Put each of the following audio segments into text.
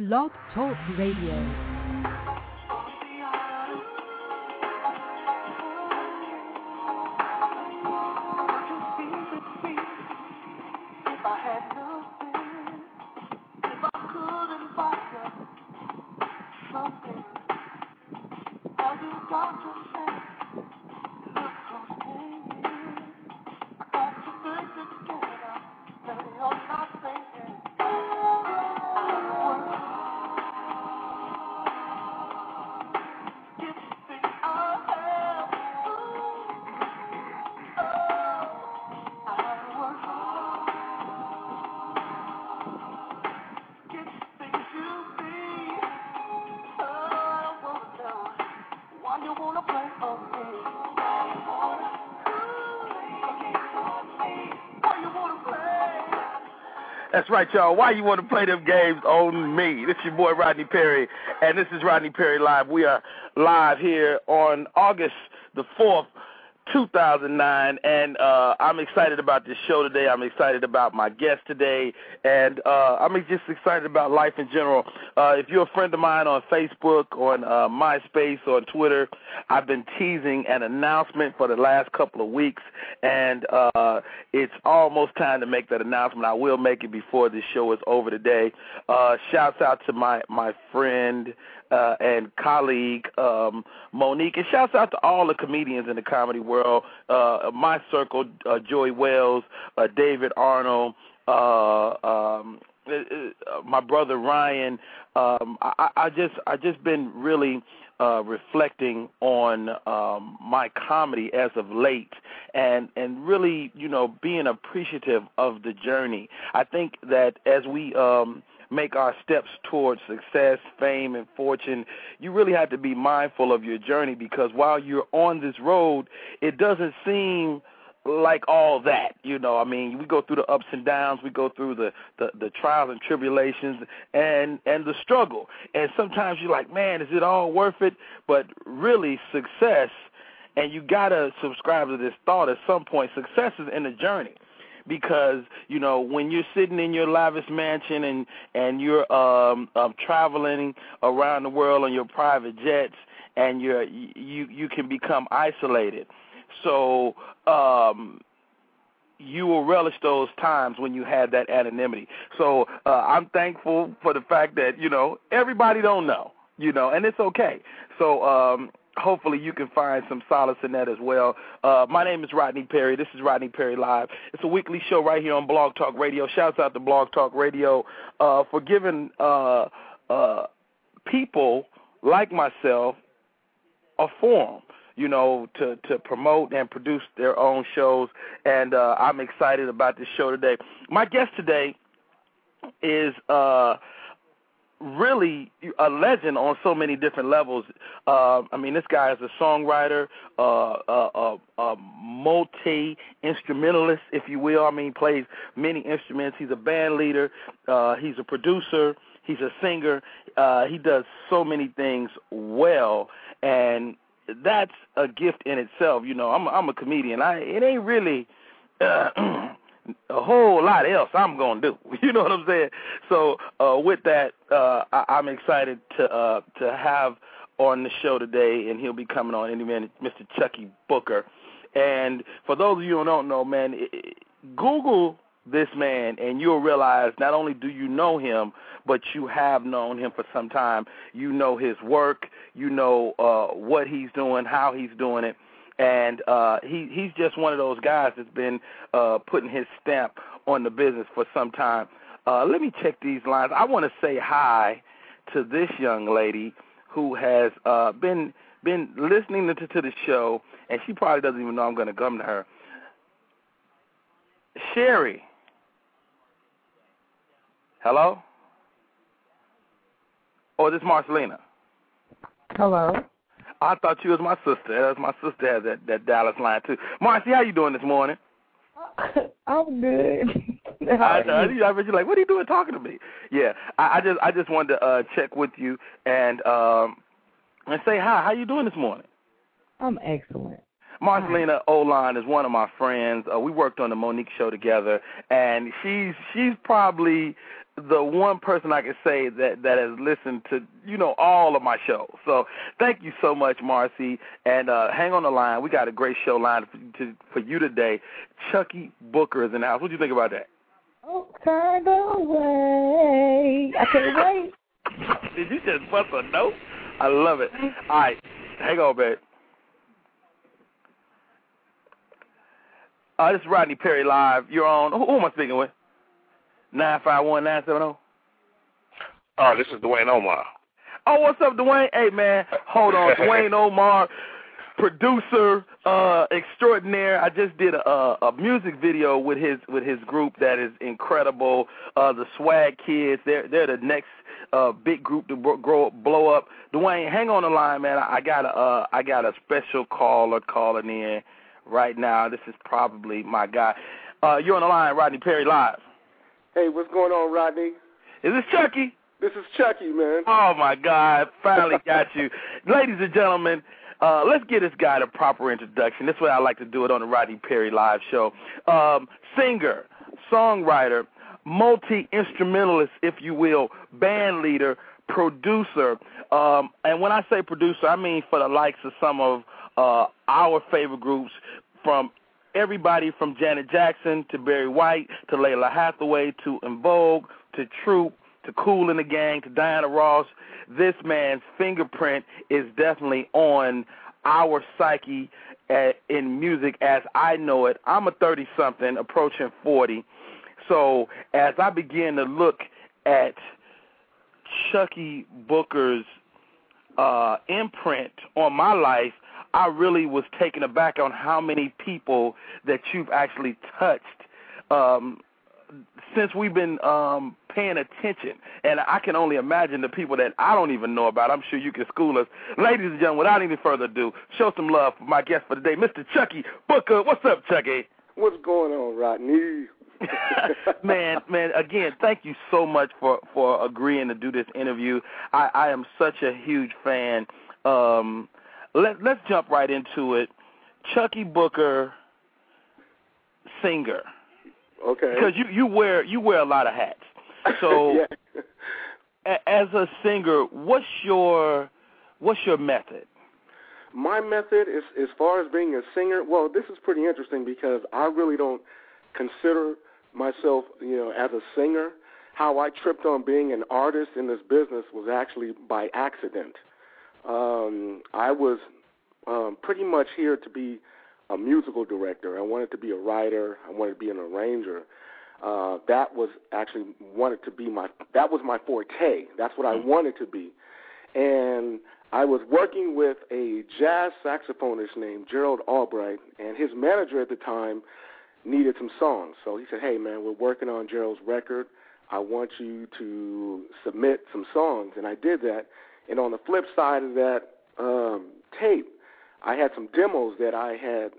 Blog Talk Radio. That's right, y'all. Why you want to play them games on me? This is your boy, Rodney Perry, and this is Rodney Perry Live. We are live here on August the 4th, 2009, and I'm excited about this show today. I'm excited about my guest today, and I'm just excited about life in general. If you're a friend of mine on Facebook, on MySpace, on Twitter, I've been teasing an announcement for the last couple of weeks, and it's almost time to make that announcement. I will make it before this show is over today. Shouts out to my friend and colleague, Mo'Nique, and shouts out to all the comedians in the comedy world, my circle, Joy Wells, David Arnold, my brother Ryan. I just been really reflecting on my comedy as of late, and really, you know, being appreciative of the journey. I think that as we make our steps towards success, fame, and fortune, you really have to be mindful of your journey, because while you're on this road, it doesn't seem like all that, you know. I mean, we go through the ups and downs, we go through the trials and tribulations and the struggle. And sometimes you're like, man, is it all worth it? But really, success, and you got to subscribe to this thought at some point, success is in the journey. Because, you know, when you're sitting in your lavish mansion and you're traveling around the world on your private jets, and you can become isolated. So you will relish those times when you had that anonymity. So I'm thankful for the fact that, you know, everybody don't know, you know, and it's okay. So hopefully you can find some solace in that as well. My name is Rodney Perry. This is Rodney Perry Live. It's a weekly show right here on Blog Talk Radio. Shouts out to Blog Talk Radio for giving people like myself a forum, you know, to promote and produce their own shows. And I'm excited about this show today. My guest today is really a legend on so many different levels. I mean, this guy is a songwriter, a multi-instrumentalist, if you will. I mean, he plays many instruments. He's a band leader. He's a producer. He's a singer. He does so many things well, and that's a gift in itself. You know, I'm a comedian. It ain't really a whole lot else I'm going to do. You know what I'm saying? So with that, I'm excited to have on the show today, and he'll be coming on any minute, Mr. Chuckii Booker. And for those of you who don't know, man, Google this man, and you'll realize not only do you know him, but you have known him for some time. You know his work. You know what he's doing, how he's doing it. And he's just one of those guys that's been putting his stamp on the business for some time. Let me check these lines. I want to say hi to this young lady who has been listening to the show, and she probably doesn't even know I'm going to come to her. Sherry. Hello? Oh, this is Marcielena. Hello. I thought you was my sister. My sister has that Dallas line, too. Marcy, how you doing this morning? I'm good. I bet you're like, what are you doing talking to me? Yeah, I just wanted to check with you and say hi. How you doing this morning? I'm excellent. Marcielena Oline is one of my friends. We worked on the Mo'Nique Show together, and she's probably the one person I can say that has listened to, all of my shows. So thank you so much, Marcy. And hang on the line. We got a great show line for you today. Chuckii Booker is in the house. What do you think about that? Oh, turn away. I can't wait. Did you just bust a note? I love it. All right. Hang on, babe. This is Rodney Perry Live. You're on. Who am I speaking with? 951-970. Oh, this is Dwayne Omarr. Oh, what's up, Dwayne? Hey, man, hold on. Dwayne Omarr, producer extraordinaire. I just did a music video with his group that is incredible. The Swag Kids. They're the next big group to blow up. Dwayne, hang on the line, man. I got a special caller calling in right now. This is probably my guy. You're on the line, Rodney Perry Live. Hey, what's going on, Rodney? Is this Chuckii? This is Chuckii, man. Oh, my God. Finally got you. Ladies and gentlemen, let's give this guy the proper introduction. This is what I like to do it on the Rodney Perry Live Show. Singer, songwriter, multi-instrumentalist, if you will, band leader, producer. And when I say producer, I mean for the likes of some of our favorite groups from everybody from Janet Jackson to Barry White to Lalah Hathaway to En Vogue to Troop to Kool and the Gang to Diana Ross. This man's fingerprint is definitely on our psyche in music as I know it. I'm a 30-something, approaching 40. So as I begin to look at Chuckii Booker's imprint on my life, I really was taken aback on how many people that you've actually touched since we've been paying attention. And I can only imagine the people that I don't even know about. I'm sure you can school us. Ladies and gentlemen, without any further ado, show some love for my guest for today, Mr. Chuckii Booker. What's up, Chuckii? What's going on, Rodney? man, again, thank you so much for agreeing to do this interview. I am such a huge fan. Let's jump right into it. Chuckii Booker, singer. Okay. Because you wear a lot of hats. So, yeah. As a singer, what's your method? My method is as far as being a singer. Well, this is pretty interesting because I really don't consider myself, as a singer. How I tripped on being an artist in this business was actually by accident. I was pretty much here to be a musical director. I wanted to be a writer. I wanted to be an arranger. That was my forte. That's what I wanted to be. And I was working with a jazz saxophonist named Gerald Albright, and his manager at the time needed some songs. So he said, "Hey, man, we're working on Gerald's record. I want you to submit some songs." And I did that. And on the flip side of that tape, I had some demos that I had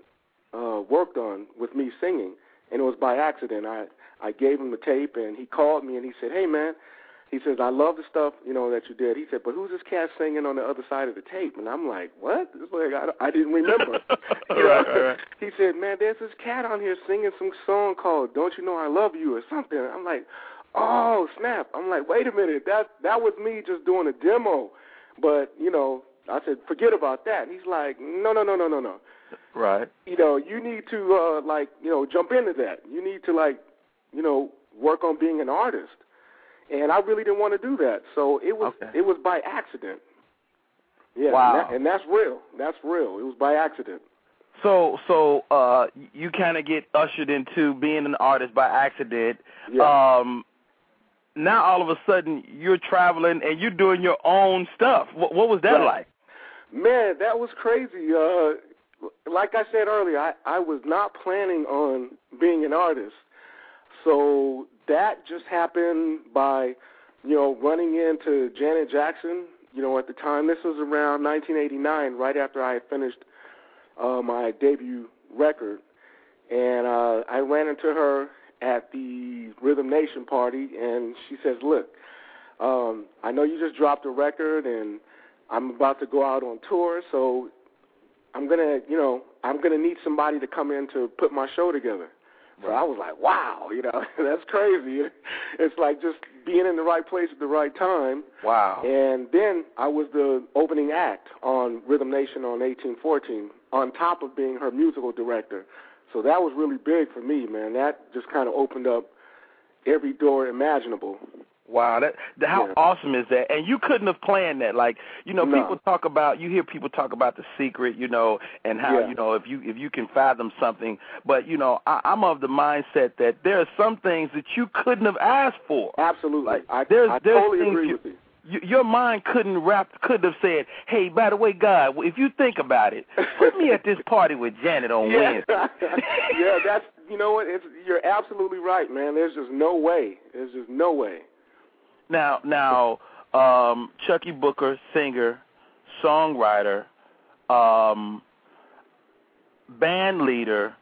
worked on with me singing, and it was by accident. I gave him the tape, and he called me, and he said, "Hey, man," he says, "I love the stuff, that you did." He said, "But who's this cat singing on the other side of the tape?" And I'm like, "What?" It's like, I didn't remember. Right. He said, "Man, there's this cat on here singing some song called Don't You Know I Love You or something." I'm like, "Oh, snap." I'm like, "Wait a minute, that was me just doing a demo." But, I said, "Forget about that." And he's like, No. Right. You need to, jump into that. You need to, work on being an artist. And I really didn't want to do that. So it was It was by accident. Yeah, wow. And that's real. That's real. It was by accident. So you kind of get ushered into being an artist by accident. Yeah. Now all of a sudden you're traveling and you're doing your own stuff. What was that like? Man, that was crazy. Like I said earlier, I was not planning on being an artist. So that just happened by, running into Janet Jackson. At the time, this was around 1989, right after I had finished my debut record. And I ran into her at the Rhythm Nation party, and she says, "Look, I know you just dropped a record, and I'm about to go out on tour, so I'm gonna need somebody to come in to put my show together." So I was like, wow, you know, that's crazy. It's like just being in the right place at the right time. Wow. And then I was the opening act on Rhythm Nation on 1814, on top of being her musical director. So that was really big for me, man. That just kind of opened up every door imaginable. Wow, that how awesome is that? And you couldn't have planned that. Like, you know, people talk about, you hear people talk about The Secret, you know, and how, you know, if you can fathom something. But, you know, I'm of the mindset that there are some things that you couldn't have asked for. Absolutely. Like, I totally agree with you. Your mind couldn't have said, hey, by the way, God, if you think about it, put me at this party with Janet on Wednesday. Yeah, that's, you know what, you're absolutely right, man. There's just no way. There's just no way. Now, Chuckii Booker, singer, songwriter, band leader,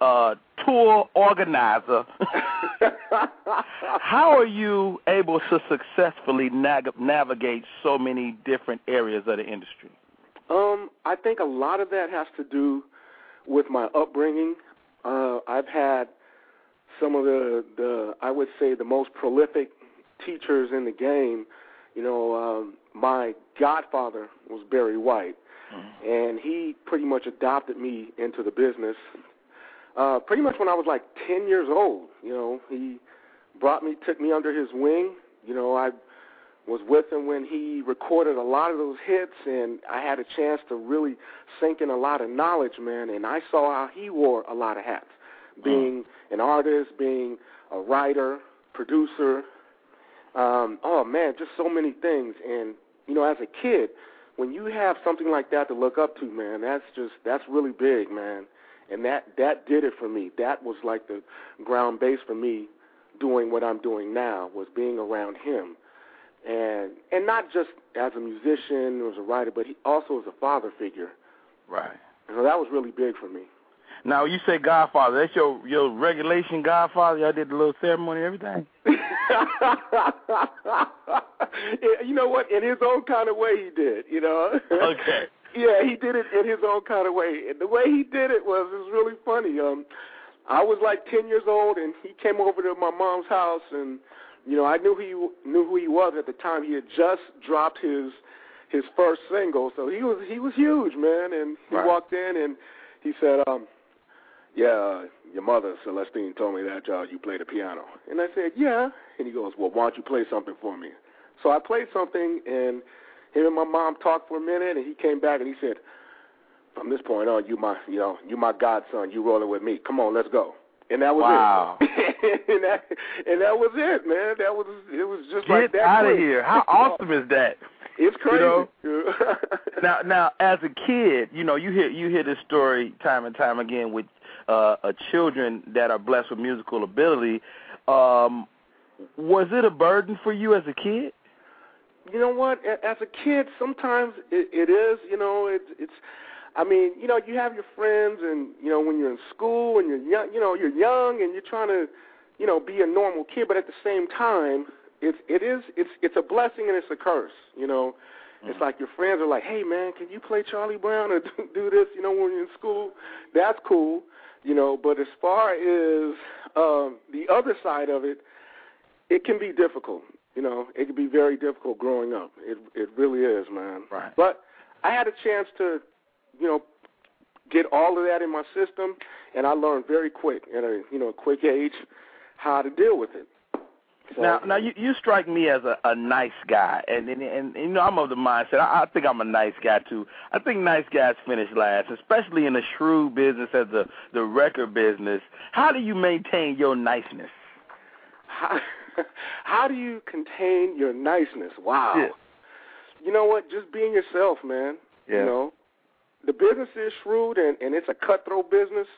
tour organizer. How are you able to successfully navigate so many different areas of the industry? I think a lot of that has to do with my upbringing. I've had some of the I would say, the most prolific teachers in the game. You know, my godfather was Barry White, and he pretty much adopted me into the business pretty much when I was like 10 years old. You know, he took me under his wing. You know, I was with him when he recorded a lot of those hits, and I had a chance to really sink in a lot of knowledge, man, and I saw how he wore a lot of hats, being an artist, being a writer, producer, oh, man, just so many things. And, you know, as a kid, when you have something like that to look up to, man, that's really big, man. And that did it for me. That was like the ground base for me doing what I'm doing now, was being around him. And not just as a musician or as a writer, but he also was a father figure. Right. And so that was really big for me. Now, you say godfather, that's your regulation godfather? Y'all did the little ceremony and everything? You know what? In his own kind of way he did, you know? Okay. Yeah, he did it in his own kind of way. And the way he did it was really funny. I was like 10 years old, and he came over to my mom's house, and, you know, I knew who he was at the time. He had just dropped his first single, so he was huge, man. And he walked in, and he said, yeah, your mother, Celestine, told me that you play the piano. And I said, yeah. And he goes, well, why don't you play something for me? So I played something, and him and my mom talked for a minute, and he came back, and he said, from this point on, you my godson. You rolling with me. Come on, let's go. And that was it. and that was it, man. It was just like that. Get out of here. How awesome is that? It's crazy. You know? now, as a kid, you know, you hear this story time and time again with children that are blessed with musical ability. Was it a burden for you as a kid? You know what? As a kid, sometimes it is. You know, it's. I mean, you know, you have your friends, and you know, when you're in school and you're young, and you're trying to, you know, be a normal kid, but at the same time, It's a blessing and it's a curse, you know. It's like your friends are like, hey, man, can you play Charlie Brown or do this, you know, when you're in school? That's cool, you know. But as far as the other side of it, it can be difficult, you know. It can be very difficult growing up. It really is, man. Right. But I had a chance to, you know, get all of that in my system, and I learned very quick at a quick age how to deal with it. Now you strike me as a nice guy, and you know, I'm of the mindset. I think I'm a nice guy too. I think nice guys finish last, especially in the shrewd business as the record business. How do you maintain your niceness? How do you contain your niceness? Wow. Yeah. You know what? Just being yourself, man. Yeah. You know, the business is shrewd, and it's a cutthroat business,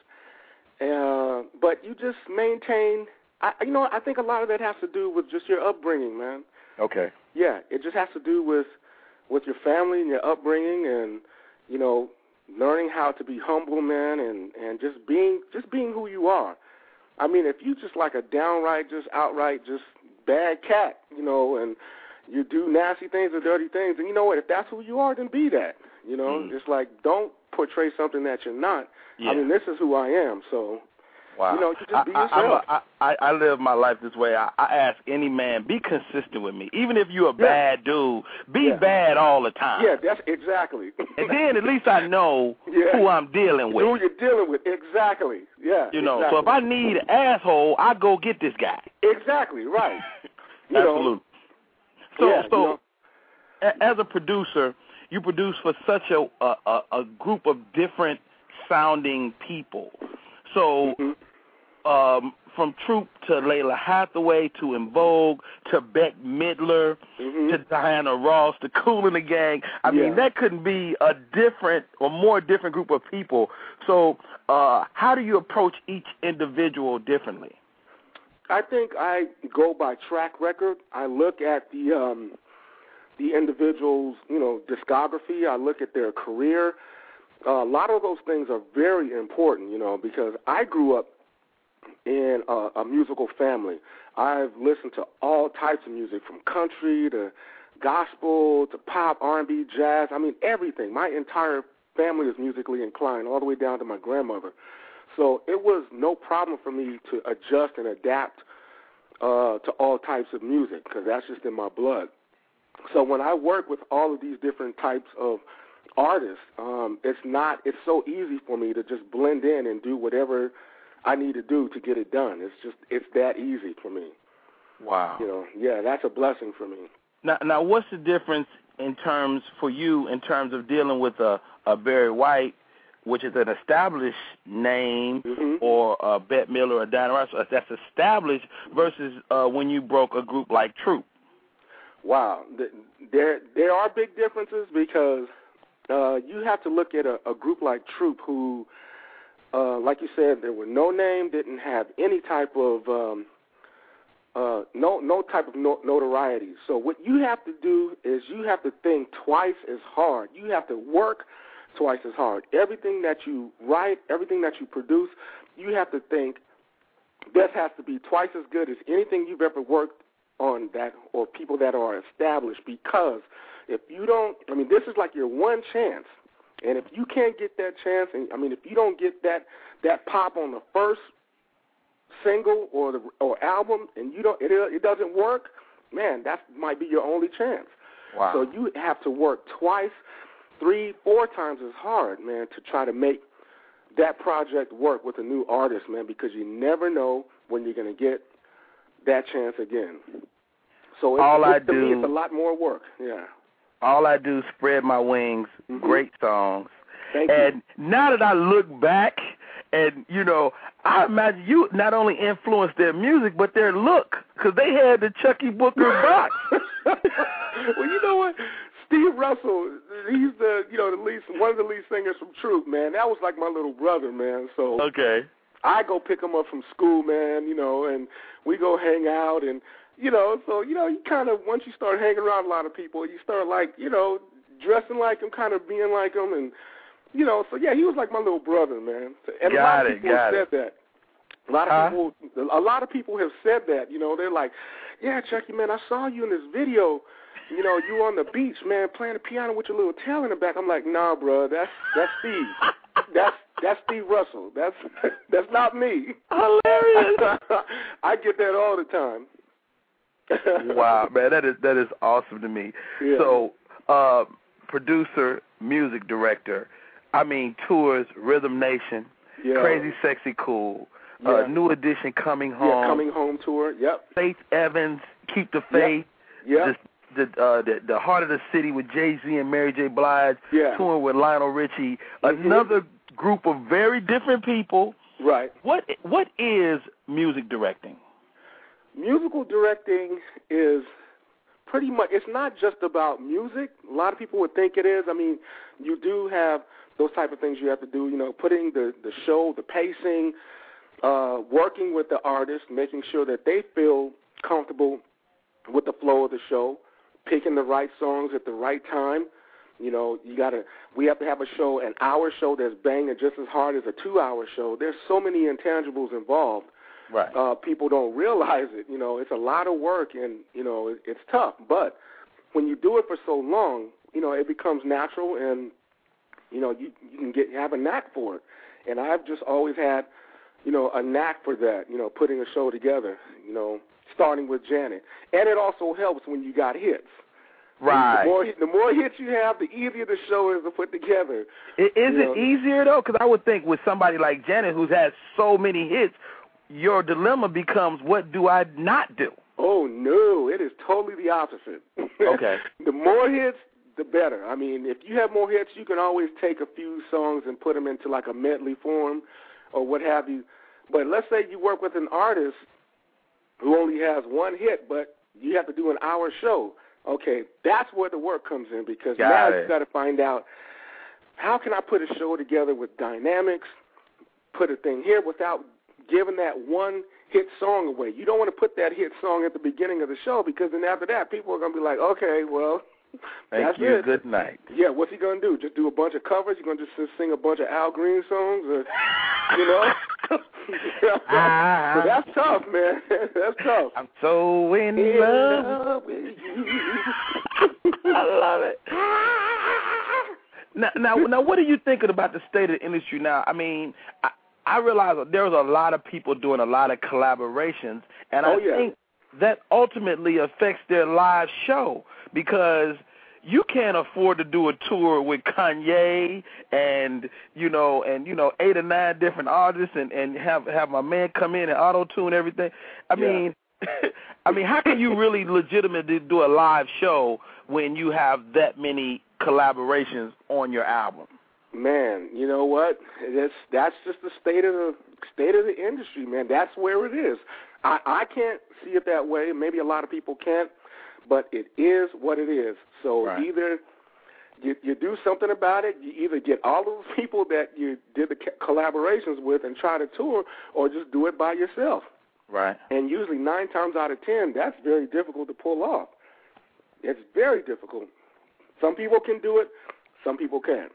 but you just maintain. I think a lot of that has to do with just your upbringing, man. Okay. Yeah, it just has to do with your family and your upbringing, and you know, learning how to be humble, man, and just being who you are. I mean, if you just like a downright, just outright, just bad cat, you know, and you do nasty things or dirty things, and you know what? If that's who you are, then be that. You know, it's like, don't portray something that you're not. Yeah. I mean, this is who I am, so. Wow. You know, you just be yourself. I live my life this way. I ask any man, be consistent with me. Even if you're a bad dude, be bad all the time. Yeah, that's exactly. And then at least I know who I'm dealing with. Who you're dealing with, exactly. Yeah. You know, so if I need an asshole, I go get this guy. Exactly, right. Absolutely. So, as a producer, you produce for such a group of different sounding people. So, from Troop to Lalah Hathaway to En Vogue to Bette Midler to Diana Ross to Kool and the Gang. I mean, that couldn't be a different or more different group of people. So, how do you approach each individual differently? I think I go by track record. I look at the individual's, you know, discography. I look at their career. A lot of those things are very important, you know, because I grew up in a musical family. I've listened to all types of music, from country to gospel to pop, R&B, jazz. I mean, everything. My entire family is musically inclined, all the way down to my grandmother. So it was no problem for me to adjust and adapt to all types of music, because that's just in my blood. So when I work with all of these different types of artists, it's so easy for me to just blend in and do whatever I need to do to get it done. It's that easy for me. Wow. You know, yeah, that's a blessing for me. Now what's the difference for you in terms of dealing with a Barry White, which is an established name, or a Bette Midler or Diana Ross, that's established, versus when you broke a group like Troop? Wow. There are big differences, because you have to look at a group like Troop who, like you said, there were no name, didn't have any type of notoriety. So what you have to do is you have to think twice as hard. You have to work twice as hard. Everything that you write, everything that you produce, you have to think this has to be twice as good as anything you've ever worked on that, or people that are established, because if you don't, I mean, this is like your one chance, and if you can't get that chance, and I mean, if you don't get that pop on the first single or album, and you don't, it doesn't work, man, that might be your only chance. Wow. So you have to work twice, three, four times as hard, man, to try to make that project work with a new artist, man, because you never know when you're going to get that chance again. So to me, it's a lot more work. Yeah. All I do is spread my wings, great songs. Thank you. Now that I look back, and, you know, I imagine you not only influenced their music, but their look, because they had the Chuckii Booker box. Well, you know what? Steve Russell, he's one of the lead singers from Truth, man. That was like my little brother, man. So I go pick him up from school, man, you know, and we go hang out, and, you know, so, you know, you kind of, once you start hanging around a lot of people, you start, like, you know, dressing like him, kind of being like him, and, you know, so, yeah, he was like my little brother, man. And a lot of people have said that. A lot of people have said that, you know. They're like, yeah, Chuckii, man, I saw you in this video. You know, you on the beach, man, playing the piano with your little tail in the back. I'm like, nah, bro, that's Steve. That's Steve Russell. That's not me. Hilarious. I get that all the time. Wow, man, that is awesome to me. Yeah. So, producer, music director, I mean, tours, Rhythm Nation, Crazy Sexy Cool, New Edition, Coming Home. Yeah, Coming Home tour, yep. Faith Evans, Keep the Faith. Yep. Yep. The Heart of the City with Jay-Z and Mary J. Blige, touring with Lionel Richie, another group of very different people. Right. What is music directing? Musical directing is pretty much, it's not just about music. A lot of people would think it is. I mean, you do have those type of things you have to do, you know, putting the show, the pacing, working with the artist, making sure that they feel comfortable with the flow of the show, picking the right songs at the right time. You know, we have to have a show, an hour show that's banging just as hard as a 2-hour show. There's so many intangibles involved. Right. People don't realize it. You know, it's a lot of work, and, you know, it's tough. But when you do it for so long, you know, it becomes natural, and, you know, you can have a knack for it. And I've just always had a knack for that, putting a show together, starting with Janet. And it also helps when you got hits. Right. The more hits you have, the easier the show is to put together. Is it easier, though? Because I would think with somebody like Janet who's had so many hits, your dilemma becomes, what do I not do? Oh, no. It is totally the opposite. Okay. The more hits, the better. I mean, if you have more hits, you can always take a few songs and put them into like a medley form or what have you. But let's say you work with an artist who only has one hit, but you have to do an hour show. Okay, that's where the work comes in, because now you've got to find out, how can I put a show together with dynamics, put a thing here without giving that one hit song away. You don't want to put that hit song at the beginning of the show, because then after that people are going to be like, okay, well, that's it. Good night. Yeah, what's he going to do? Just do a bunch of covers? You're going to just sing a bunch of Al Green songs? Or, So that's tough, man. That's tough. I'm so in love with you. I love it. Now, what are you thinking about the state of the industry now? I mean, I realize that there's a lot of people doing a lot of collaborations, and I think that ultimately affects their live show, because you can't afford to do a tour with Kanye and 8 or 9 different artists and have my man come in and auto-tune everything. I mean, how can you really legitimately do a live show when you have that many collaborations on your album? Man, you know what? That's just the state of the industry, man. That's where it is. I can't see it that way. Maybe a lot of people can't. But it is what it is. So either you do something about it, you either get all those people that you did the collaborations with and try to tour, or just do it by yourself. Right. And usually 9 times out of 10, that's very difficult to pull off. It's very difficult. Some people can do it. Some people can't.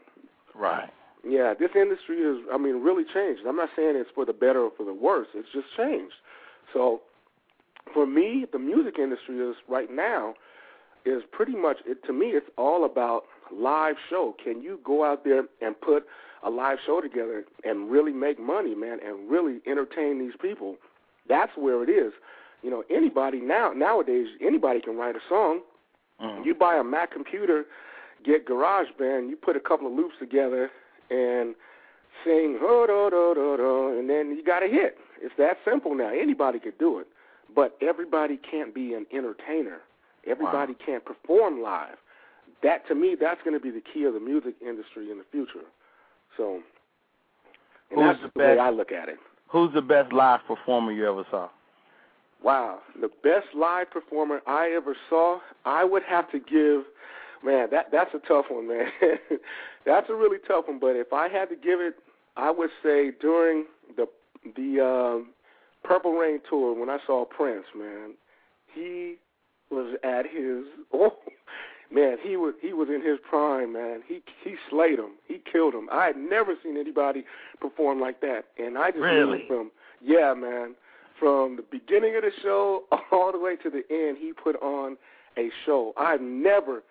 Right. Yeah, this industry is, I mean, really changed. I'm not saying it's for the better or for the worse. It's just changed. So for me, the music industry is right now is pretty much, to me, it's all about live show. Can you go out there and put a live show together and really make money, man, and really entertain these people? That's where it is. You know, anybody nowadays, anybody can write a song. Mm-hmm. You buy a Mac computer, get GarageBand, you put a couple of loops together and sing, oh, do, do, do, do, and then you got a hit. It's that simple now. Anybody could do it. But everybody can't be an entertainer. Everybody can't perform live. That, to me, that's going to be the key of the music industry in the future. So, and that's the way I look at it. Who's the best live performer you ever saw? Wow. The best live performer I ever saw, I would have to give, man, that's a tough one, man. That's a really tough one. But if I had to give it, I would say during the Purple Rain tour, when I saw Prince, man, he was at his, he was in his prime, man. He slayed him. He killed him. I had never seen anybody perform like that. And I just from the beginning of the show all the way to the end, he put on a show. I've never,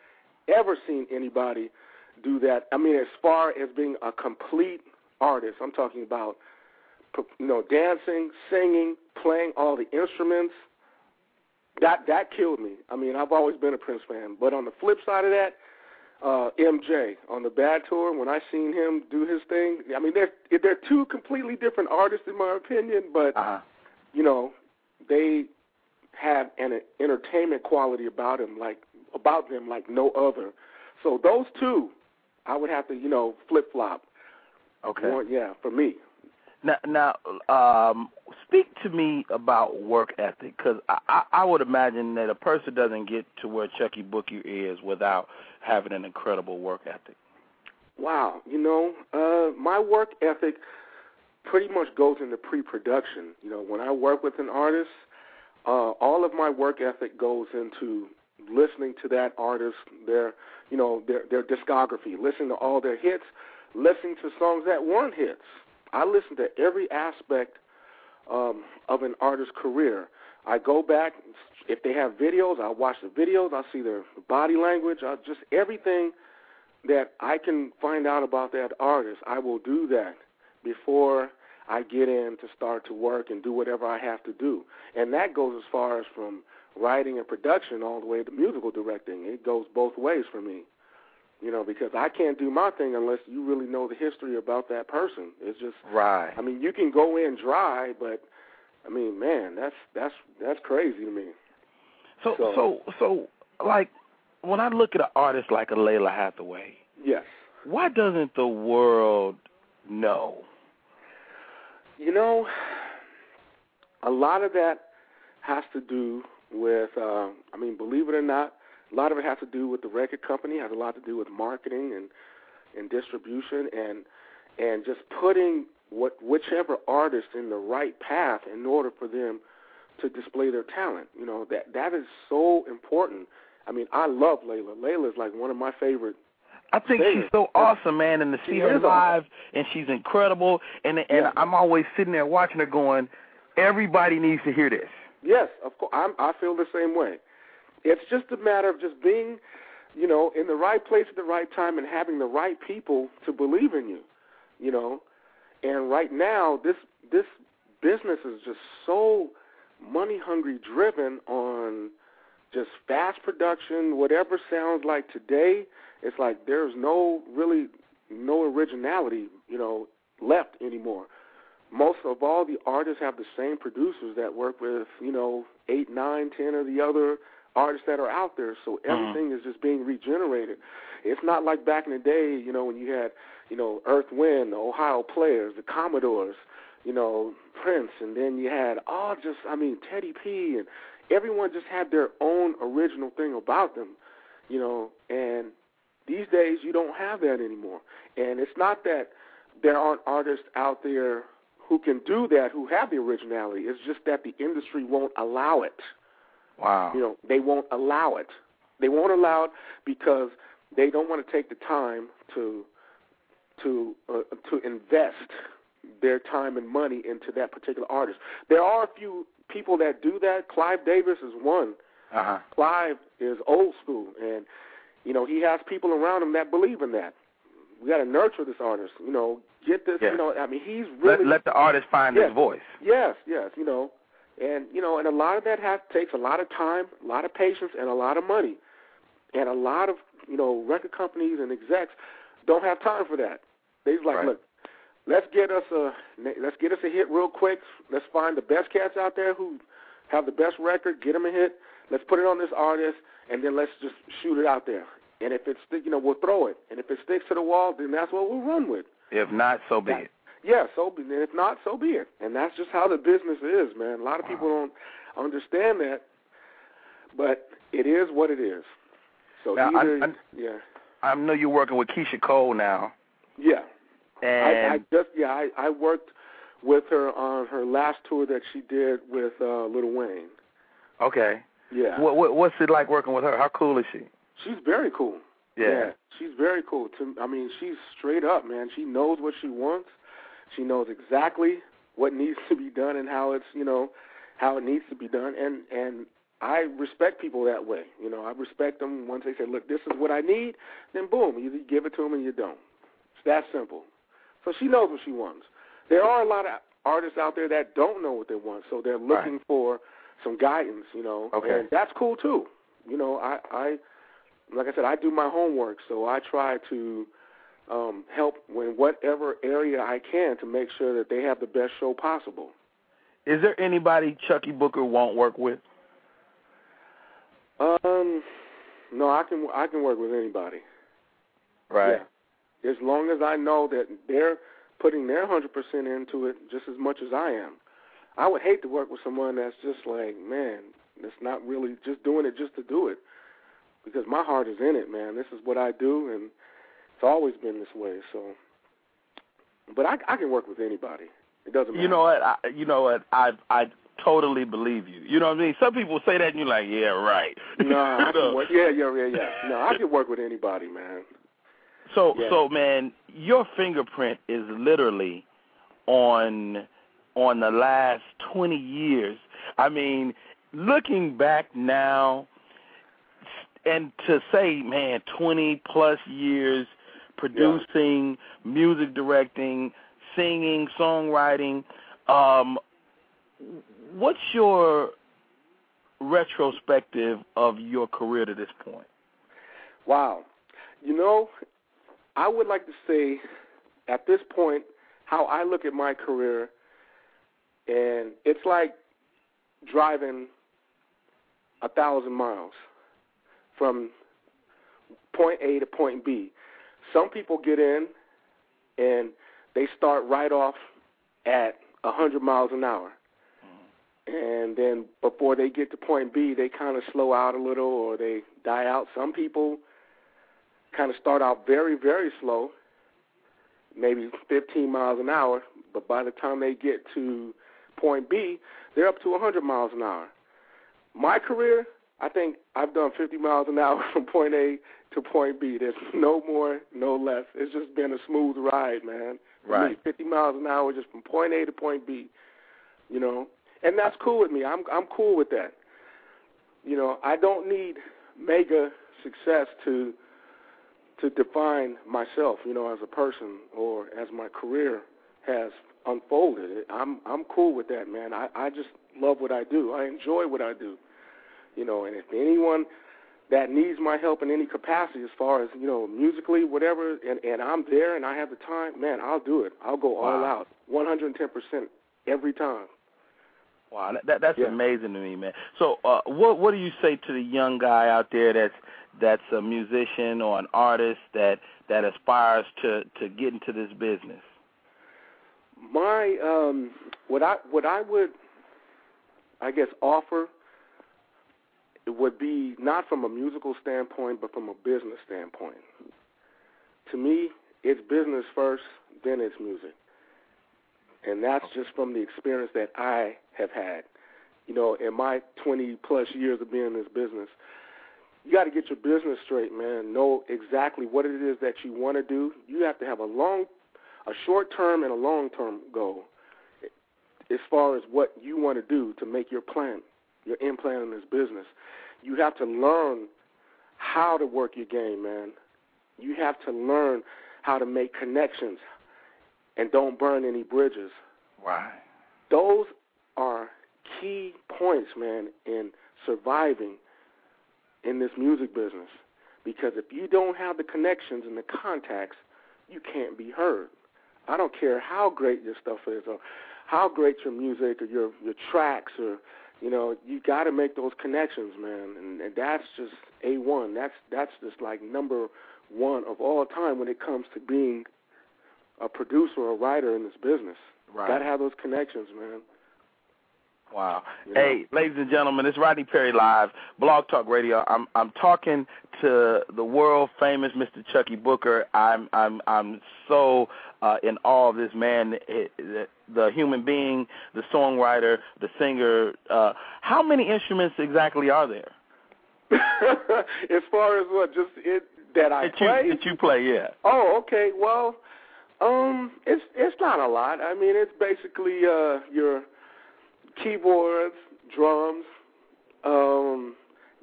ever seen anybody do that. I mean, as far as being a complete artist, I'm talking about, dancing, singing, playing all the instruments, that killed me. I mean, I've always been a Prince fan. But on the flip side of that, MJ, on the Bad Tour, when I seen him do his thing, I mean, they're two completely different artists in my opinion, but, they have an entertainment quality about them like no other. So those two, I would have to, flip-flop. Okay. More, yeah, for me. Now, speak to me about work ethic, because I would imagine that a person doesn't get to where Chuckii Booker is without having an incredible work ethic. Wow. My work ethic pretty much goes into pre-production. When I work with an artist, all of my work ethic goes into listening to that artist, their discography, listening to all their hits, listening to songs that weren't hits. I listen to every aspect of an artist's career. I go back. If they have videos, I watch the videos. I see their body language. Just everything that I can find out about that artist, I will do that before I get in to start to work and do whatever I have to do. And that goes as far as from writing and production all the way to musical directing. It goes both ways for me, you know, because I can't do my thing unless you really know the history about that person. It's just, right. I mean, you can go in dry, but, I mean, man, that's crazy to me. So like, when I look at an artist like a Lalah Hathaway, yes, why doesn't the world know? You know, a lot of that has to do with, I mean, believe it or not, a lot of it has to do with the record company, has a lot to do with marketing and distribution and just putting whichever artist in the right path in order for them to display their talent. You know, that is so important. I mean, I love Lalah. Lalah is like one of my favorite. I think she's so awesome, man, and to see her live, and she's incredible, and I'm always sitting there watching her going, everybody needs to hear this. Yes, of course. I feel the same way. It's just a matter of just being, you know, in the right place at the right time and having the right people to believe in you, you know. And right now, this business is just so money-hungry driven on just fast production, whatever sounds like today. It's like there's no originality, you know, left anymore. Most of all the artists have the same producers that work with, you know, 8, 9, 10 of the other artists that are out there. So everything is just being regenerated. It's not like back in the day, you know, when you had, you know, Earth, Wind, the Ohio Players, the Commodores, you know, Prince, and then you had Teddy P, and everyone just had their own original thing about them, you know, and these days, you don't have that anymore. And it's not that there aren't artists out there who can do that, who have the originality. It's just that the industry won't allow it. Wow. You know, they won't allow it. They won't allow it because they don't want to take the time to invest their time and money into that particular artist. There are a few people that do that. Clive Davis is one. Uh-huh. Clive is old school, and you know, he has people around him that believe in that. We got to nurture this artist, you know, get this, yeah. You know, I mean, he's really... Let the artist find his voice. Yes, you know. And, you know, and a lot of that takes a lot of time, a lot of patience, and a lot of money. And a lot of, you know, record companies and execs don't have time for that. They just like, look, let's get us a hit real quick. Let's find the best cats out there who have the best record, get them a hit. Let's put it on this artist, and then let's just shoot it out there. And if it's, you know, we'll throw it. And if it sticks to the wall, then that's what we'll run with. If not, so be it. Yeah, if not, so be it. And that's just how the business is, man. A lot of people don't understand that, but it is what it is. So now, I know you're working with Keisha Cole now. Yeah. And I worked with her on her last tour that she did with Lil Wayne. Okay. Yeah. What's it like working with her? How cool is she? She's very cool. Yeah. She's very cool. I mean, she's straight up, man. She knows what she wants. She knows exactly what needs to be done and how it's, you know, how it needs to be done. And I respect people that way. You know, I respect them once they say, look, this is what I need, then boom, you give it to them and you don't. It's that simple. So she knows what she wants. There are a lot of artists out there that don't know what they want, so they're looking for some guidance, you know. Okay. And that's cool, too. You know, I like I said, I do my homework, so I try to help in whatever area I can to make sure that they have the best show possible. Is there anybody Chuckii Booker won't work with? No, I can work with anybody. Right. Yeah. As long as I know that they're putting their 100% into it just as much as I am. I would hate to work with someone that's just like, man, that's not really just doing it just to do it, because my heart is in it, man. This is what I do, and it's always been this way. So, but I can work with anybody. It doesn't matter. You know what? I totally believe you. You know what I mean? Some people say that, and you're like, yeah, right. No, I can work. Yeah. No, I can work with anybody, man. So, man, your fingerprint is literally on the last 20 years. I mean, looking back now, and to say, man, 20-plus years producing, music directing, singing, songwriting, what's your retrospective of your career to this point? Wow. You know, I would like to say at this point how I look at my career, and it's like driving 1,000 miles from point A to point B. Some people get in and they start right off at 100 miles an hour. And then before they get to point B, they kind of slow out a little or they die out. Some people kind of start out very, very slow, maybe 15 miles an hour, but by the time they get to point B, they're up to 100 miles an hour. My career, I think I've done 50 miles an hour from point A to point B. There's no more, no less. It's just been a smooth ride, man. Right. 50 miles an hour just from point A to point B, you know. And that's cool with me. I'm cool with that. You know, I don't need mega success to define myself, you know, as a person or as my career has unfolded. I'm cool with that, man. I just love what I do. I enjoy what I do. You know, and if anyone that needs my help in any capacity as far as, you know, musically, whatever, and I'm there and I have the time, man, I'll do it. I'll go all out, 110% every time. Wow, that's amazing to me, man. So what do you say to the young guy out there that's a musician or an artist that aspires to get into this business? My what I would, I guess, offer would be not from a musical standpoint but from a business standpoint. To me, it's business first, then it's music. And that's just from the experience that I have had, you know, in my 20-plus years of being in this business. You got to get your business straight, man. Know exactly what it is that you want to do. You have to have a short-term and a long-term goal as far as what you want to do to make your plan, your end plan in this business. You have to learn how to work your game, man. You have to learn how to make connections, and don't burn any bridges. Right. Those are key points, man, in surviving in this music business. Because if you don't have the connections and the contacts, you can't be heard. I don't care how great your stuff is or how great your music or your tracks or, you know, you got to make those connections, man. And that's just A1. That's just like number one of all time when it comes to being a producer or a writer in this business. Right. Got to have those connections, man. Wow. You know? Hey, ladies and gentlemen, it's Rodney Perry Live, Blog Talk Radio. I'm talking to the world famous Mr. Chuckii Booker. I'm so in awe of this man, the human being, the songwriter, the singer. How many instruments exactly are there? As far as what just it that I that play? That you play, yeah. Oh, okay. Well, it's not a lot. I mean, it's basically your keyboards, drums,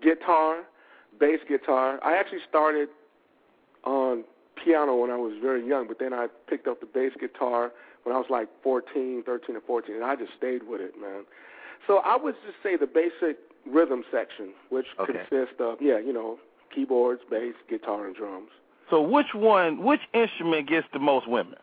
guitar, bass guitar. I actually started on piano when I was very young, but then I picked up the bass guitar when I was like 13 or 14, and I just stayed with it, man. So I would just say the basic rhythm section, which consists of, you know, keyboards, bass, guitar, and drums. So which instrument gets the most women?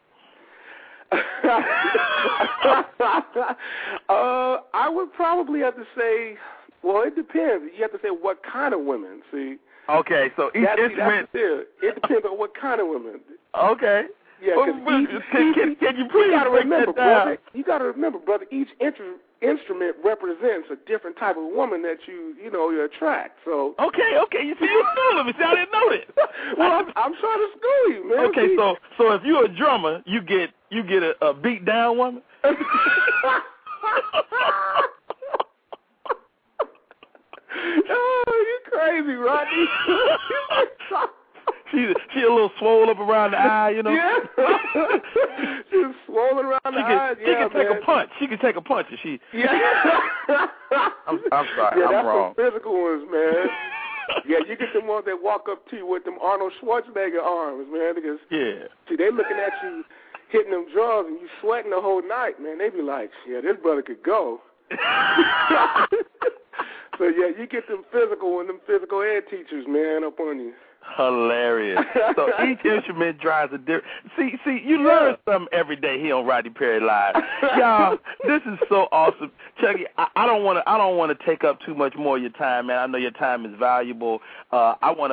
I would probably have to say, well, it depends. You have to say what kind of women, see? Okay, so each instrument. It depends on what kind of women. Okay. Yeah, can you please remember, brother? You got to remember, brother, each instrument represents a different type of woman that you know, you attract. So okay, you see, you schooled me. See, I didn't know this. Well, I'm trying to school you, man. Okay, so if you're a drummer, you get a beat down woman. Oh, you crazy, Rodney? She a little swole up around the eye, you know. Yeah. She's swollen around the eye. She can take a punch if she. Yeah. I'm sorry. Yeah, I'm wrong. That's some physical ones, man. Yeah, you get them ones that walk up to you with them Arnold Schwarzenegger arms, man. Because see, they looking at you hitting them drums and you sweating the whole night, man, they be like, yeah, this brother could go. So, yeah, you get them physical and them physical ed teachers, man, up on you. Hilarious. So each instrument drives a different. See, you learn something every day here on Rodney Perry Live. Y'all, this is so awesome. Chuckii, I don't want to take up too much more of your time, man. I know your time is valuable. I want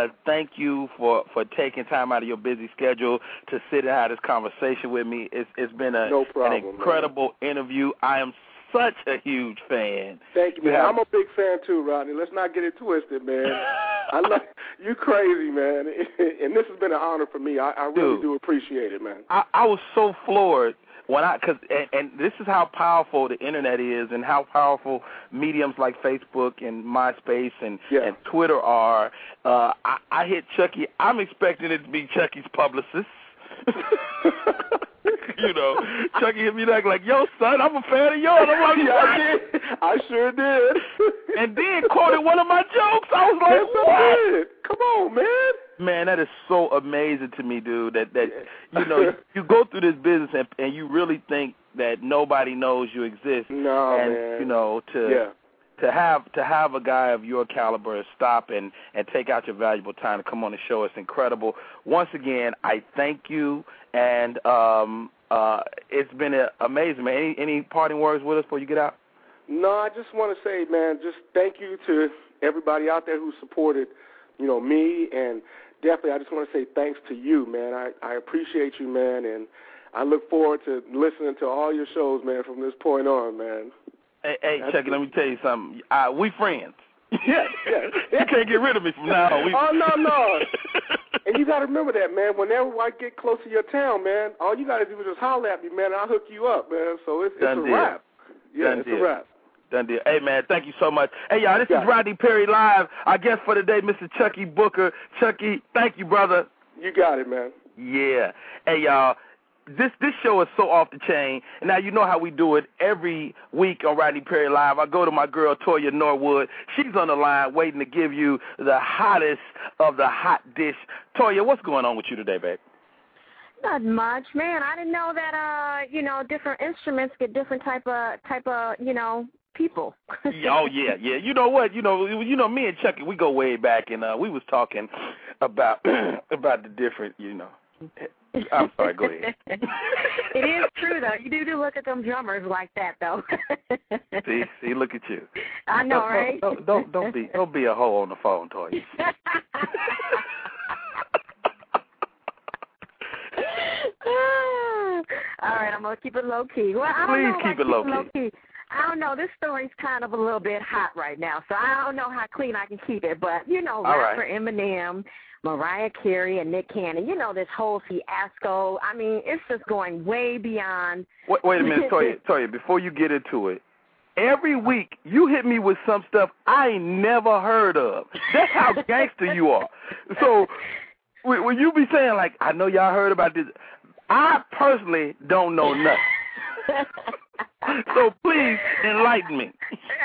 to thank you for taking time out of your busy schedule to sit and have this conversation with me. It's been an incredible interview. I am such a huge fan. Thank you, man. I'm a big fan too, Rodney. Let's not get it twisted, man. I love you, crazy, man. And this has been an honor for me. I really do appreciate it, man. I was so floored because this is how powerful the internet is, and how powerful mediums like Facebook and MySpace and Twitter are. I hit Chuckii. I'm expecting it to be Chuckii's publicist. You know, Chuckii hit me like, yo, son, I'm a fan of yours. I'm like, yeah, I sure did. And then quoted one of my jokes. I was like, what? Come on, man. Man, that is so amazing to me, dude, that you know, you go through this business and you really think that nobody knows you exist. No, and, man. You know, to have a guy of your caliber stop and take out your valuable time to come on the show, it's incredible. Once again, I thank you, and it's been amazing, man. Any parting words with us before you get out? No, I just want to say, man, just thank you to everybody out there who supported, you know, me, and definitely I just want to say thanks to you, man. I appreciate you, man, and I look forward to listening to all your shows, man, from this point on, man. Hey, Chuckii, let me tell you something. We friends. Yeah. You can't get rid of me from now on. Oh, no. And you got to remember that, man. Whenever I get close to your town, man, all you got to do is just holler at me, man, and I'll hook you up, man. So it's a wrap. Yeah, it's a wrap. Done deal. Hey, man, thank you so much. Hey, y'all, this is Rodney Perry Live. Our guest for today, Mr. Chuckii Booker. Chuckii, thank you, brother. You got it, man. Yeah. Hey, y'all. This show is so off the chain. And now you know how we do it every week on Rodney Perry Live. I go to my girl, Toya Norwood. She's on the line waiting to give you the hottest of the hot dish. Toya, what's going on with you today, babe? Not much, man. I didn't know that, you know, different instruments get different type of, you know, people. Oh, yeah. You know what? You know, me and Chuckii, we go way back, and we was talking about about the different, you know. I'm sorry, go ahead. It is true, though. You do look at them drummers like that, though. See, look at you. I know, right? Don't be a hoe on the phone, Toya. All right, I'm going to keep it low-key. Well, Please keep it low-key. I don't know. This story's kind of a little bit hot right now, so I don't know how clean I can keep it. But, you know, rapper Eminem, Mariah Carey, and Nick Cannon, you know, this whole fiasco. I mean, it's just going way beyond. Wait a minute, Toya, before you get into it, every week you hit me with some stuff I never heard of. That's how gangster you are. So when you be saying, like, I know y'all heard about this, I personally don't know nothing. So please enlighten me.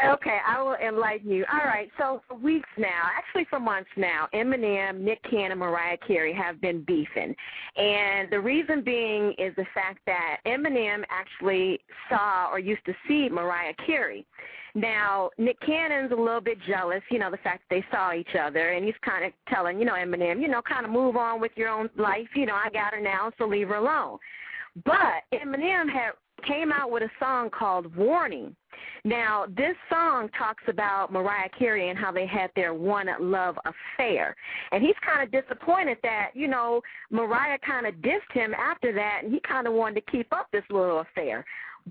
Okay, I will enlighten you. All right, so for weeks now, actually for months now, Eminem, Nick Cannon, and Mariah Carey have been beefing. And the reason being is the fact that Eminem actually saw or used to see Mariah Carey. Now, Nick Cannon's a little bit jealous, you know, the fact that they saw each other, and he's kind of telling, you know, Eminem, you know, kind of move on with your own life. You know, I got her now, so leave her alone. But Eminem had came out with a song called Warning. Now, this song talks about Mariah Carey and how they had their one love affair. And he's kind of disappointed that, you know, Mariah kind of dissed him after that, and he kind of wanted to keep up this little affair.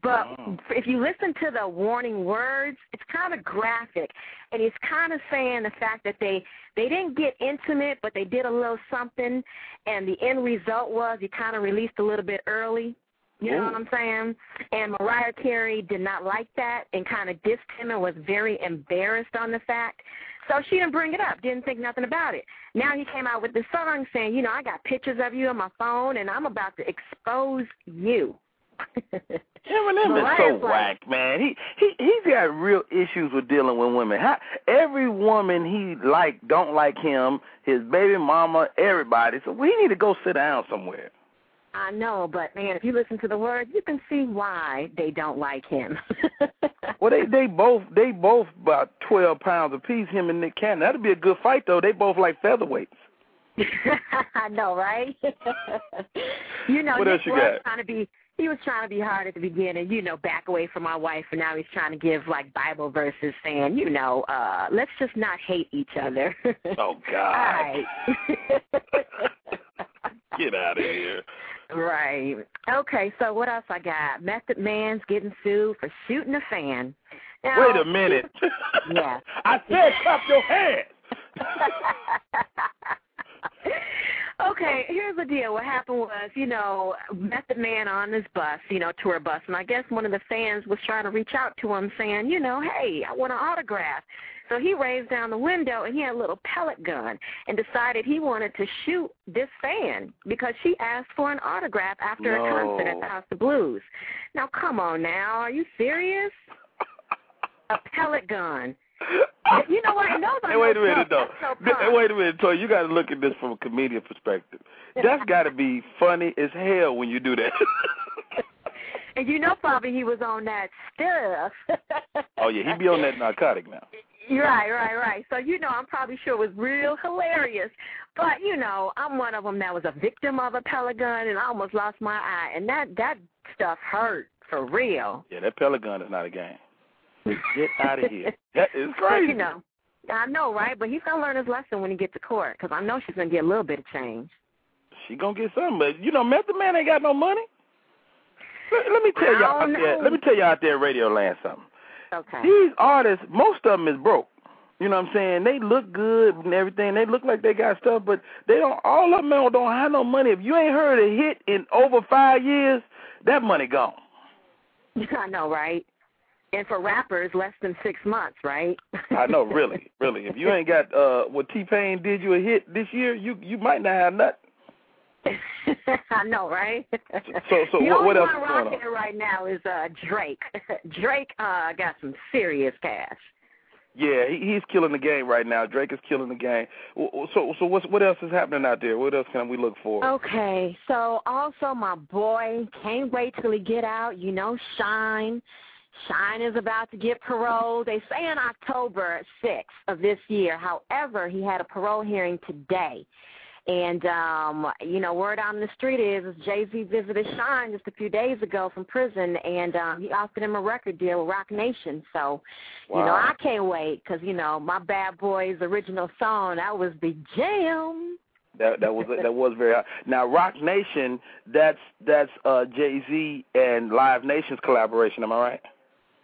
But if you listen to the warning words, it's kind of graphic, and it's kind of saying the fact that they didn't get intimate, but they did a little something, and the end result was he kind of released a little bit early. You know what I'm saying? And Mariah Carey did not like that and kind of dissed him and was very embarrassed on the fact. So she didn't bring it up, didn't think nothing about it. Now he came out with this song saying, you know, I got pictures of you on my phone, and I'm about to expose you. Eminem is so whack, man. He's got real issues with dealing with women. Every woman he like don't like him, his baby mama, everybody. So we need to go sit down somewhere. I know, but, man, if you listen to the words, you can see why they don't like him. Well, they both about 12 pounds apiece, him and Nick Cannon. That'd be a good fight, though. They both like featherweights. I know, right? You know, what else you got? He was trying to be hard at the beginning, you know, back away from my wife, and now he's trying to give, like, Bible verses saying, you know, let's just not hate each other. Oh, God. All right. Get out of here. Right. Okay, so what else I got? Method Man's getting sued for shooting a fan. Now, wait a minute. Yeah. I said cuff your hands. Okay, here's the deal. What happened was, you know, Method Man on this bus, you know, tour bus, and I guess one of the fans was trying to reach out to him saying, you know, hey, I want an autograph. So he raised down the window, and he had a little pellet gun and decided he wanted to shoot this fan because she asked for an autograph after a concert at the House of Blues. Now, come on now. Are you serious? A pellet gun. You know what? Nobody. Hey, wait a minute, though. Hey, wait a minute, Toya. You got to look at this from a comedian perspective. That's got to be funny as hell when you do that. And you know, probably he was on that stuff. Oh yeah, he be on that narcotic now. Right. So, you know, I'm probably sure it was real hilarious. But, you know, I'm one of them that was a victim of a pellet gun, and I almost lost my eye. And that stuff hurt for real. Yeah, that pellet gun is not a game. Get out of here. That is crazy. You know, I know, right? But he's going to learn his lesson when he gets to court, because I know she's going to get a little bit of change. She's going to get something. But, you know, Method Man ain't got no money. Let me tell you out there, Radio Land, something. Okay. These artists, most of them is broke. You know what I'm saying? They look good and everything. They look like they got stuff, but they don't. All of them don't have no money. If you ain't heard a hit in over 5 years, that money gone. I know, right? And for rappers, less than 6 months, right? I know, really, really. If you ain't got what T-Pain did you a hit this year, you might not have nothing. I know, right? So what else is going on? The only one rocking right now is Drake. Drake got some serious cash. Yeah, he's killing the game right now. Drake is killing the game. So what else is happening out there? What else can we look for? Okay, so also my boy, can't wait till he get out, you know, Shyne. Shyne is about to get parole. They say on October 6th of this year. However, he had a parole hearing today. And, you know, word out on the street is Jay-Z visited Shyne just a few days ago from prison, and he offered him a record deal with Roc Nation. So, wow. You know, I can't wait because, you know, my Bad Boys original song, that was the jam. That was very hot. Now, Roc Nation, that's Jay-Z and Live Nation's collaboration, am I right?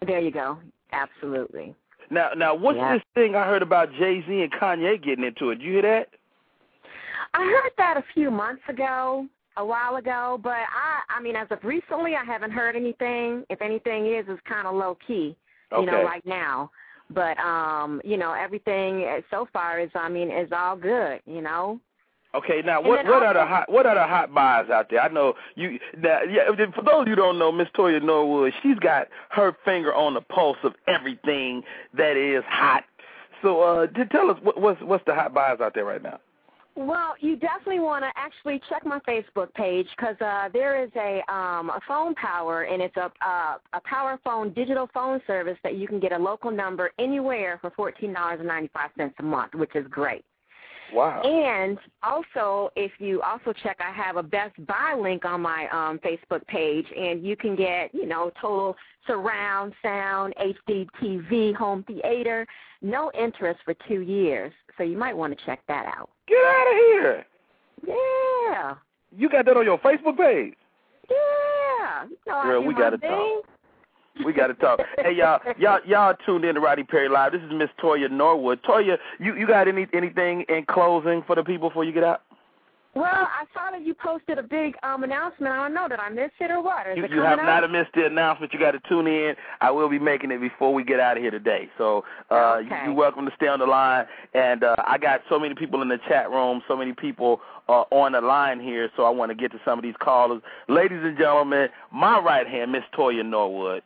There you go. Absolutely. Now what's this thing I heard about Jay-Z and Kanye getting into it? Did you hear that? I heard that a while ago, but I mean, as of recently, I haven't heard anything. If anything is, it's kind of low-key, you know, right now. But, you know, everything so far is all good, you know. Okay, now what are the hot buys out there? I know you. For those of you who don't know, Miss Toya Norwood, she's got her finger on the pulse of everything that is hot. So, tell us what's the hot buys out there right now. Well, you definitely want to actually check my Facebook page because there is a phone power, and it's a power phone, digital phone service that you can get a local number anywhere for $14.95 a month, which is great. Wow. And also, if you also check, I have a Best Buy link on my Facebook page, and you can get, you know, total surround sound, HD TV, home theater, no interest for 2 years. So you might want to check that out. Get out of here. Yeah. You got that on your Facebook page? Yeah. You know, girl, we got to talk. We got to talk. Hey, y'all tuned in to Rodney Perry Live. This is Miss Toya Norwood. Toya, you got anything in closing for the people before you get out? Well, I saw that you posted a big announcement. I don't know, did I miss it or what? You have not missed the announcement. You got to tune in. I will be making it before we get out of here today. So You're welcome to stay on the line. And I got so many people in the chat room, so many people on the line here, so I want to get to some of these callers. Ladies and gentlemen, my right hand, Miss Toya Norwood.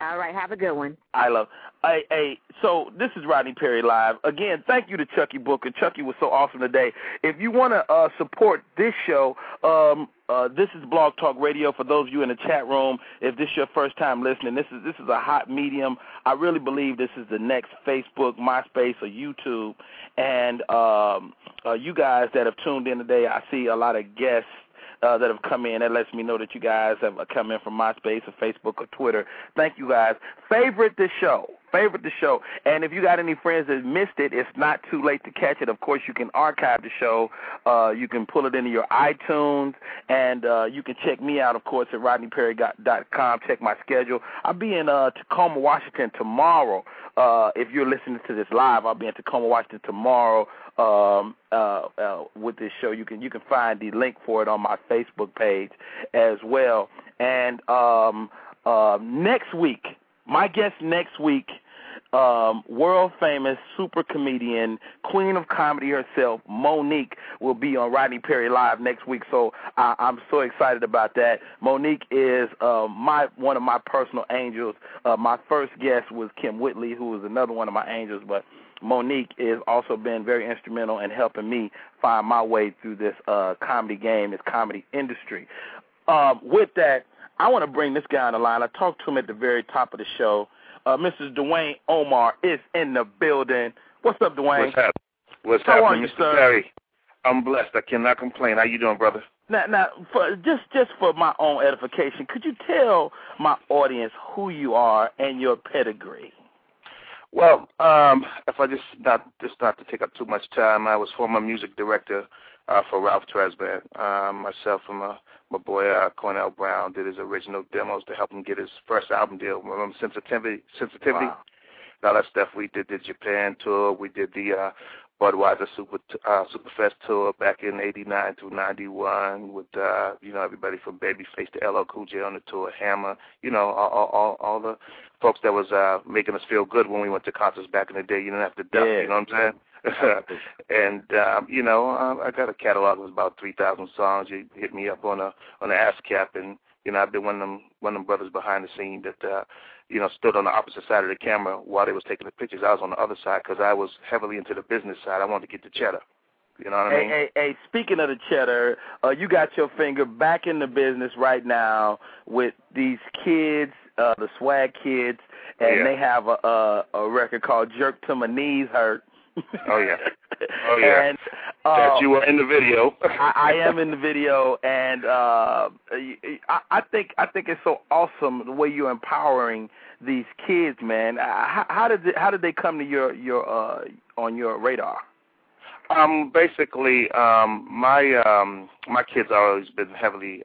All right, have a good one. I love. Hey, so this is Rodney Perry Live. Again, thank you to Chuckii Booker. Chuckii was so awesome today. If you want to support this show, this is Blog Talk Radio. For those of you in the chat room, if this is your first time listening, this is a hot medium. I really believe this is the next Facebook, MySpace, or YouTube. And you guys that have tuned in today, I see a lot of guests that have come in. That lets me know that you guys have come in from MySpace or Facebook or Twitter. Thank you guys. Favorite the show. Favorite the show. And if you got any friends that missed it, it's not too late to catch it. Of course, you can archive the show. You can pull it into your iTunes. And you can check me out, of course, at rodneyperry.com. Check my schedule. I'll be in Tacoma, Washington tomorrow. If you're listening to this live, I'll be in Tacoma, Washington tomorrow. With this show, you can find the link for it on my Facebook page as well. And next week, my guest next week, world famous super comedian, queen of comedy herself, Mo'Nique, will be on Rodney Perry Live next week. So I'm so excited about that. Mo'Nique is one of my personal angels. My first guest was Kym Whitley, who was another one of my angels, but Mo'Nique has also been very instrumental in helping me find my way through this comedy game, this comedy industry. With that, I want to bring this guy on the line. I talked to him at the very top of the show. Mr. Dwayne Omarr is in the building. What's up, Dwayne? What's happening? What's happening? How are you, Mr. sir? Perry? I'm blessed. I cannot complain. How you doing, brother? Now, just for my own edification, could you tell my audience who you are and your pedigree? Well, if I just not to take up too much time, I was former music director for Ralph Tresvant. Myself and my boy Cornell Brown did his original demos to help him get his first album deal. Remember Sensitivity? Wow. And all that stuff. We did the Japan tour. We did the Budweiser Superfest tour back in '89 through '91 with everybody from Babyface to LL Cool J on the tour, Hammer, all the folks that was making us feel good when we went to concerts back in the day. You didn't have to duck, yeah. You know what I'm saying? I got a catalog of about 3,000 songs. You hit me up on the ASCAP, and I've been one of them brothers behind the scene that stood on the opposite side of the camera while they was taking the pictures. I was on the other side because I was heavily into the business side. I wanted to get the cheddar. You know what I mean? Hey, speaking of the cheddar, you got your finger back in the business right now with these kids, the Swag Kids, and yeah. They have a record called Jerk Till My Knees Hurt. Oh yeah. And, that you were in the video. I am in the video, and I think it's so awesome the way you're empowering these kids, man. How did they come to your on your radar? Basically, my kids have always been heavily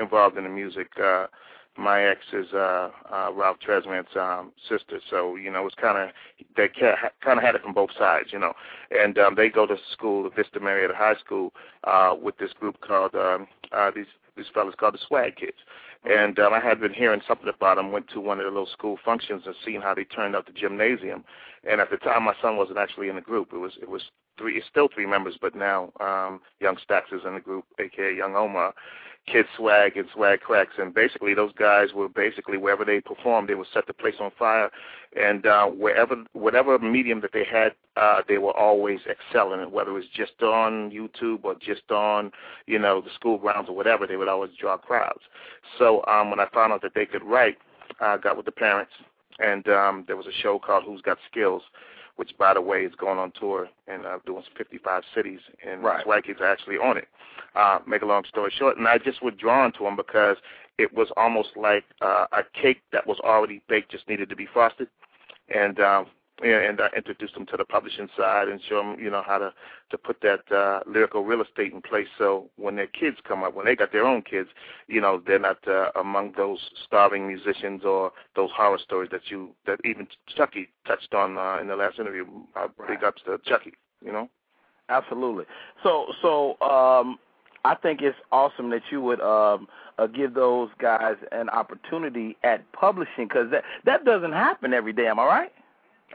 involved in the music. My ex is Ralph Tresvant's sister, so it's kind of had it from both sides, And they go to school, the Vista Marietta High School, with this group called these fellas called the Swag Kids. And I had been hearing something about them, went to one of the little school functions and seen how they turned out the gymnasium. And at the time, my son wasn't actually in the group. It was three. It's still three members, but now Young Stacks is in the group, a.k.a. Young Omarr, Kid Swag and Swag Cracks. And basically, those guys were wherever they performed, they would set the place on fire. And whatever medium that they had, they were always excelling it, whether it was just on YouTube or just on, the school grounds or whatever, they would always draw crowds. So when I found out that they could write, I got with the parents, and there was a show called Who's Got Skills, which, by the way, is going on tour and doing 55 cities, and right. Swag Kids are actually on it. Make a long story short, and I just was drawn to them because it was almost like a cake that was already baked, just needed to be frosted, and I introduced them to the publishing side and show them, how to put that lyrical real estate in place. So when their kids come up, when they got their own kids, they're not among those starving musicians or those horror stories that even Chuckii touched on in the last interview. Big ups to Chuckii, Absolutely. So I think it's awesome that you would give those guys an opportunity at publishing, because that doesn't happen every day. Am I right?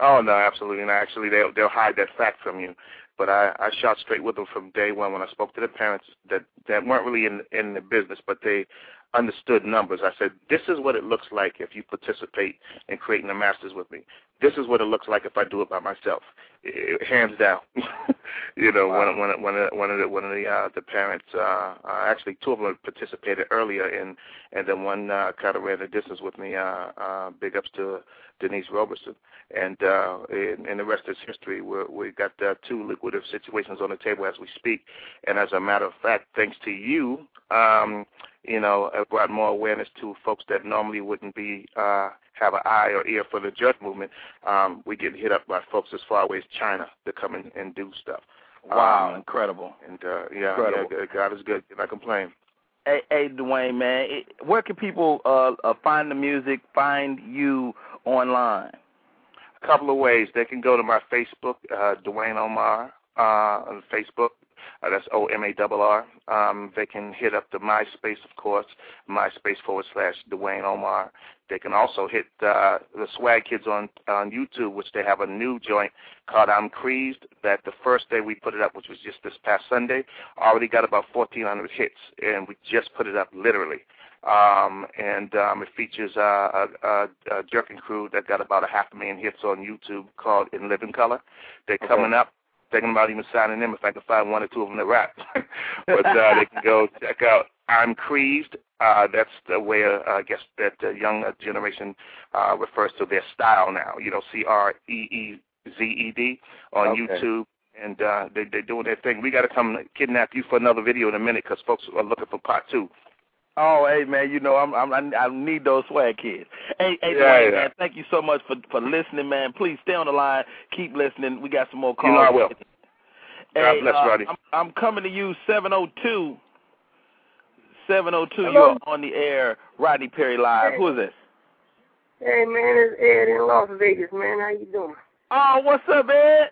Oh, no, absolutely not. Actually, they'll hide that fact from you. But I shot straight with them from day one. When I spoke to the parents that weren't really in the business, but they understood numbers, I said, this is what it looks like if you participate in creating the masters with me. This is what it looks like if I do it by myself. Hands down. You know, wow. One of the parents, actually two of them participated earlier, and then one kind of ran the distance with me. Big ups to Denise Robertson, and the rest is history. We got two liquidative situations on the table as we speak, and as a matter of fact, thanks to you, you know, it brought more awareness to folks that normally wouldn't be have an eye or ear for the judge movement. We get hit up by folks as far away as China to come in and do stuff. Wow, incredible. And incredible. Yeah, God is good. I complain. Hey, Dwayne, man, where can people find the music, find you online? A couple of ways. They can go to my Facebook, Dwayne Omarr, on Facebook. That's OMARR. They can hit up the MySpace, of course, MySpace.com/Dwayne Omarr. They can also hit the Swag Kids on YouTube, which they have a new joint called I'm Creased, that the first day we put it up, which was just this past Sunday, already got about 1,400 hits, and we just put it up literally. It features a jerking crew that got about 500,000 hits on YouTube called In Living Color. They're coming up. Thinking about even signing them if I can find one or two of them to rap. But they can go check out I'm Creased. That's the way, I guess, that the younger generation refers to their style now, you know, CREEZED on YouTube. And they're doing their thing. We got to come kidnap you for another video in a minute because folks are looking for part two. Oh, hey, man, you know, I need those Swag Kids. Hey, man, thank you so much for listening, man. Please stay on the line. Keep listening. We got some more calls. You know I will. God bless, Rodney. I'm coming to you, 702. 702, you're on the air. Rodney Perry Live. Hey. Who is this? Hey, man, it's Ed in Las Vegas, man. How you doing? Oh, what's up, Ed?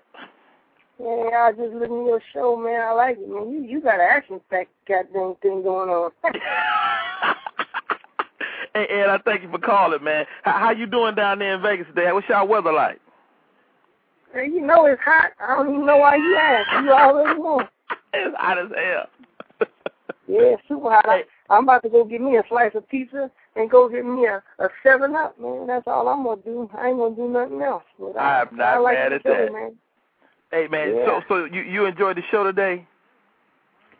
Yeah, I was just listening to your show, man. I like it, man. You got an action-packed goddamn thing going on. Hey, Ed, I thank you for calling, man. How you doing down there in Vegas today? What's y'all weather like? Hey, you know it's hot. I don't even know why you asked. You already know. It's hot as hell. Yeah, super hot. I'm about to go get me a slice of pizza and go get me a 7-Up, man. That's all I'm going to do. I ain't going to do nothing else. But I'm not mad at that, man. Hey, man, yeah. So you enjoyed the show today?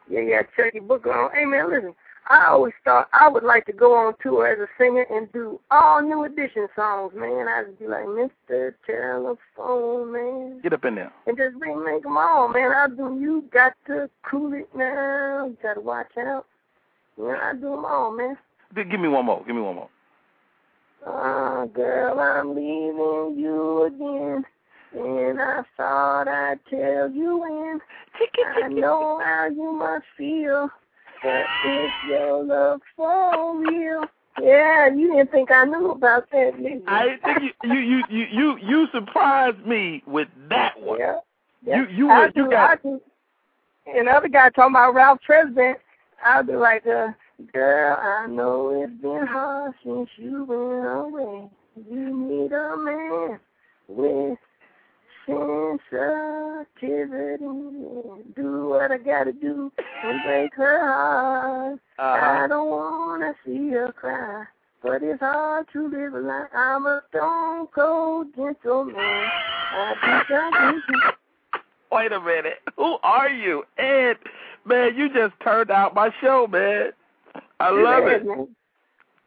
Yeah, Chuckii Booker on. Hey, man, listen, I always thought I would like to go on tour as a singer and do all New Edition songs, man. I'd be like, Mr. Telephone, man. Get up in there. And just remake them all, man. I'll do You Got to Cool It Now. You got to Watch Out. Yeah, I do them all, man. Give me one more. Girl, I'm leaving you again. And I thought I'd tell you when. I know how you must feel, but it's your love for real. Yeah, you didn't think I knew about that, did you? I think you surprised me with that one. Yeah. You got it. And the other guy talking about Ralph Tresvant, I'll be like, girl, I know it's been hard since you went away. You need a man with sensitivity, do what I gotta do and break her heart. I don't wanna see her cry, but it's hard to live a lie. I'm a stone cold gentleman. Wait a minute, who are you? Ed, man, you just turned out my show, man. I love it. Man.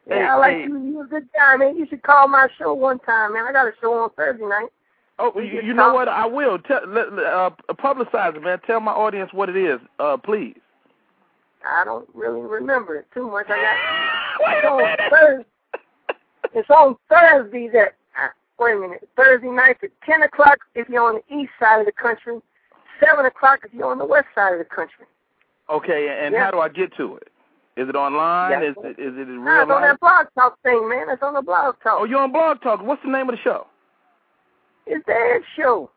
Yeah, hey, I like you. You're a good guy, man. You should call my show one time, man. I got a show on Thursday night. Oh, you know what? I will. Publicize it, man. Tell my audience what it is, please. I don't really remember it too much. It's on Thursday. Thursday night at 10 o'clock if you're on the east side of the country, 7 o'clock if you're on the west side of the country. Okay, and how do I get to it? Is it online? Yeah. Is it real life? It's on that Blog Talk thing, man. It's on the Blog Talk. Oh, you're on Blog Talk. What's the name of the show? It's the Ed Show.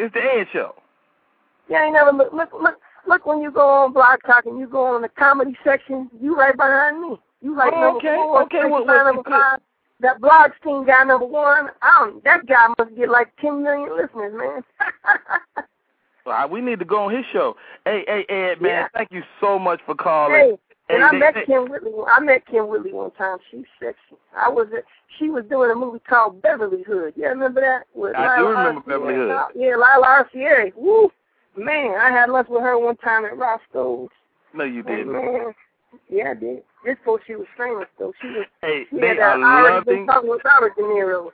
It's the Ed Show. Yeah, ain't never look when you go on Blog Talk and you go on the comedy section, you right behind me. You like number 4, 5. That blog team got number 1. That guy must get like 10 million listeners, man. We need to go on his show. Hey, Ed, man, thank you so much for calling. Hey, and I met Kym Whitley one time. She's sexy. She was doing a movie called Beverly Hood. You remember that? I do remember Beverly Hood. Yeah, Lalah Hathaway. Woo! Man, I had lunch with her one time at Roscoe's. No, you didn't. Man, yeah, I did. Just before she was famous, though. She was. Hey, they are loving. Talking with Robert De Niro.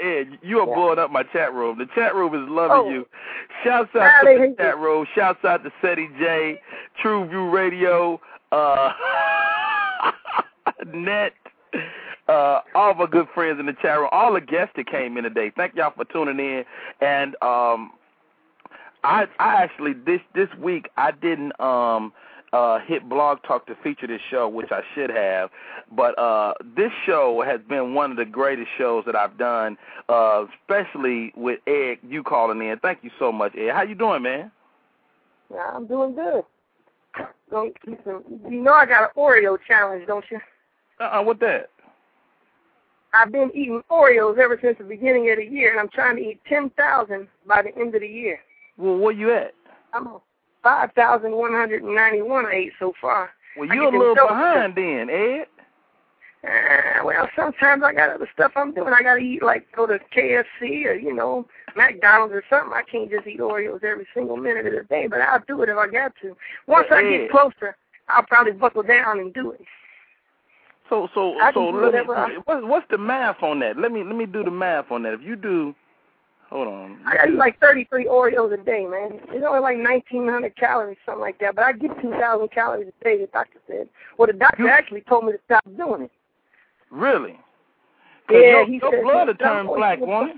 Ed, you are blowing up my chat room. The chat room is loving you. Shouts out to the chat room. Shouts out to Seti J, True View Radio, Net, all of our good friends in the chat room, all the guests that came in today. Thank y'all for tuning in. And I actually this week I didn't hit Blog Talk to feature this show, which I should have. But this show has been one of the greatest shows that I've done, especially with Ed, you calling in. Thank you so much, Ed. How you doing, man? I'm doing good. You know I got an Oreo challenge, don't you? What's that? I've been eating Oreos ever since the beginning of the year, and I'm trying to eat 10,000 by the end of the year. Well, where you at? I'm on 5,191 I ate so far. Well, you're a little behind then, Ed. Well, sometimes I got other stuff I'm doing. I got to eat, like, go to KFC or, you know, McDonald's or something. I can't just eat Oreos every single minute of the day, but I'll do it if I got to. Once I get closer, I'll probably buckle down and do it. What's the math on that? Let me do the math on that. If you do... Hold on. I got like 33 Oreos a day, man. It's only like 1,900 calories, something like that. But I get 2,000 calories a day, the doctor said. Well, the doctor actually told me to stop doing it. Really? Yeah, he said. Your blood will turn black, won't it?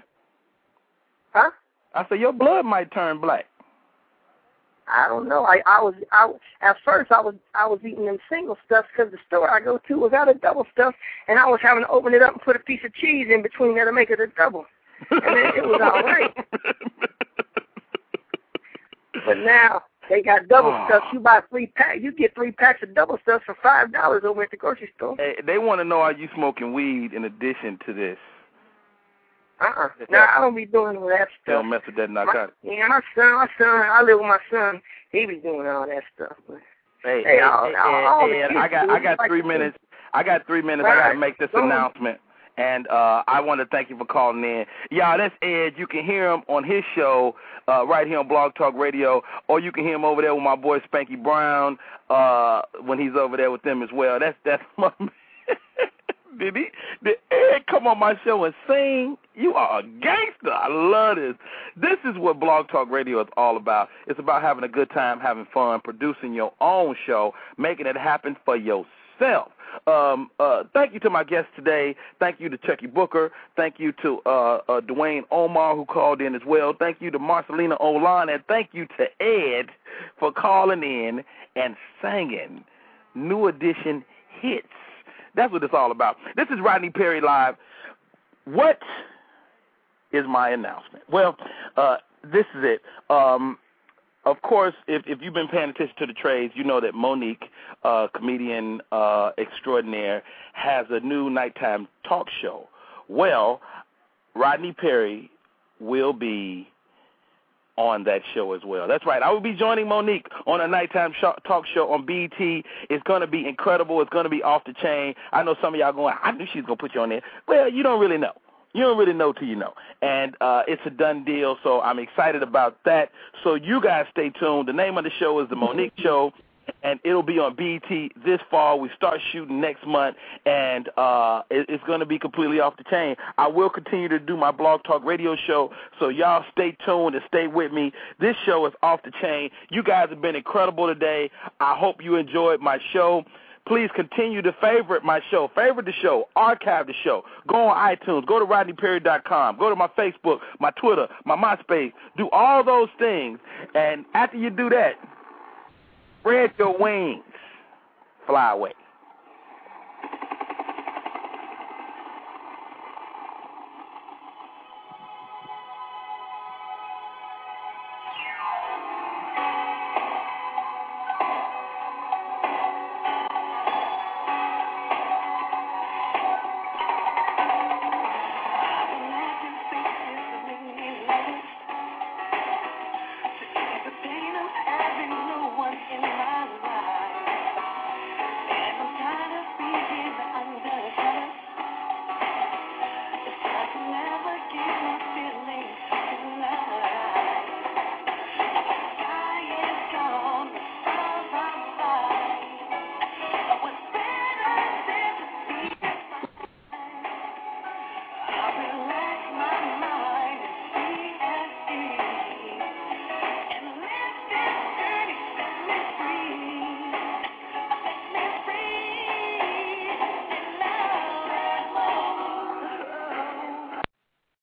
Huh? I said, your blood might turn black. I don't know. At first I was eating them single stuffs because the store I go to was out of double stuff, and I was having to open it up and put a piece of cheese in between there to make it a double. And it was all right. But now they got double stuff. You buy 3 packs. You get 3 packs of double stuff for $5 over at the grocery store. Hey, they want to know, are you smoking weed in addition to this? No, I don't be doing all that stuff. Don't mess with that narcotic. My son, I live with my son. He be doing all that stuff. But I got 3 minutes. I got 3 minutes. I got to make this announcement. And I want to thank you for calling in. Y'all, that's Ed. You can hear him on his show right here on Blog Talk Radio, or you can hear him over there with my boy Spanky Brown when he's over there with them as well. That's my man. Did Ed come on my show and sing? You are a gangster. I love this. This is what Blog Talk Radio is all about. It's about having a good time, having fun, producing your own show, making it happen for yourself. Thank you to my guests today. Thank you to Chuckii Booker. Thank you to Dwayne Omarr, who called in as well. Thank you to Marcielena Oline, and thank you to Ed for calling in and singing New Edition hits. That's what it's all about. This is Rodney Perry Live. What is my announcement? Well, this is it. Of course, if you've been paying attention to the trades, you know that Mo'Nique, comedian extraordinaire, has a new nighttime talk show. Well, Rodney Perry will be on that show as well. That's right. I will be joining Mo'Nique on a nighttime talk show on BET. It's going to be incredible. It's going to be off the chain. I know some of y'all going, I knew she was going to put you on there. Well, you don't really know. You don't really know till you know. And it's a done deal, so I'm excited about that. So you guys stay tuned. The name of the show is The Mo'Nique Show, and it'll be on BET this fall. We start shooting next month, and it's going to be completely off the chain. I will continue to do my Blog Talk Radio show, so y'all stay tuned and stay with me. This show is off the chain. You guys have been incredible today. I hope you enjoyed my show. Please continue to favorite my show. Favorite the show. Archive the show. Go on iTunes. Go to RodneyPerry.com. Go to my Facebook, my Twitter, my MySpace. Do all those things. And after you do that, spread your wings. Fly away.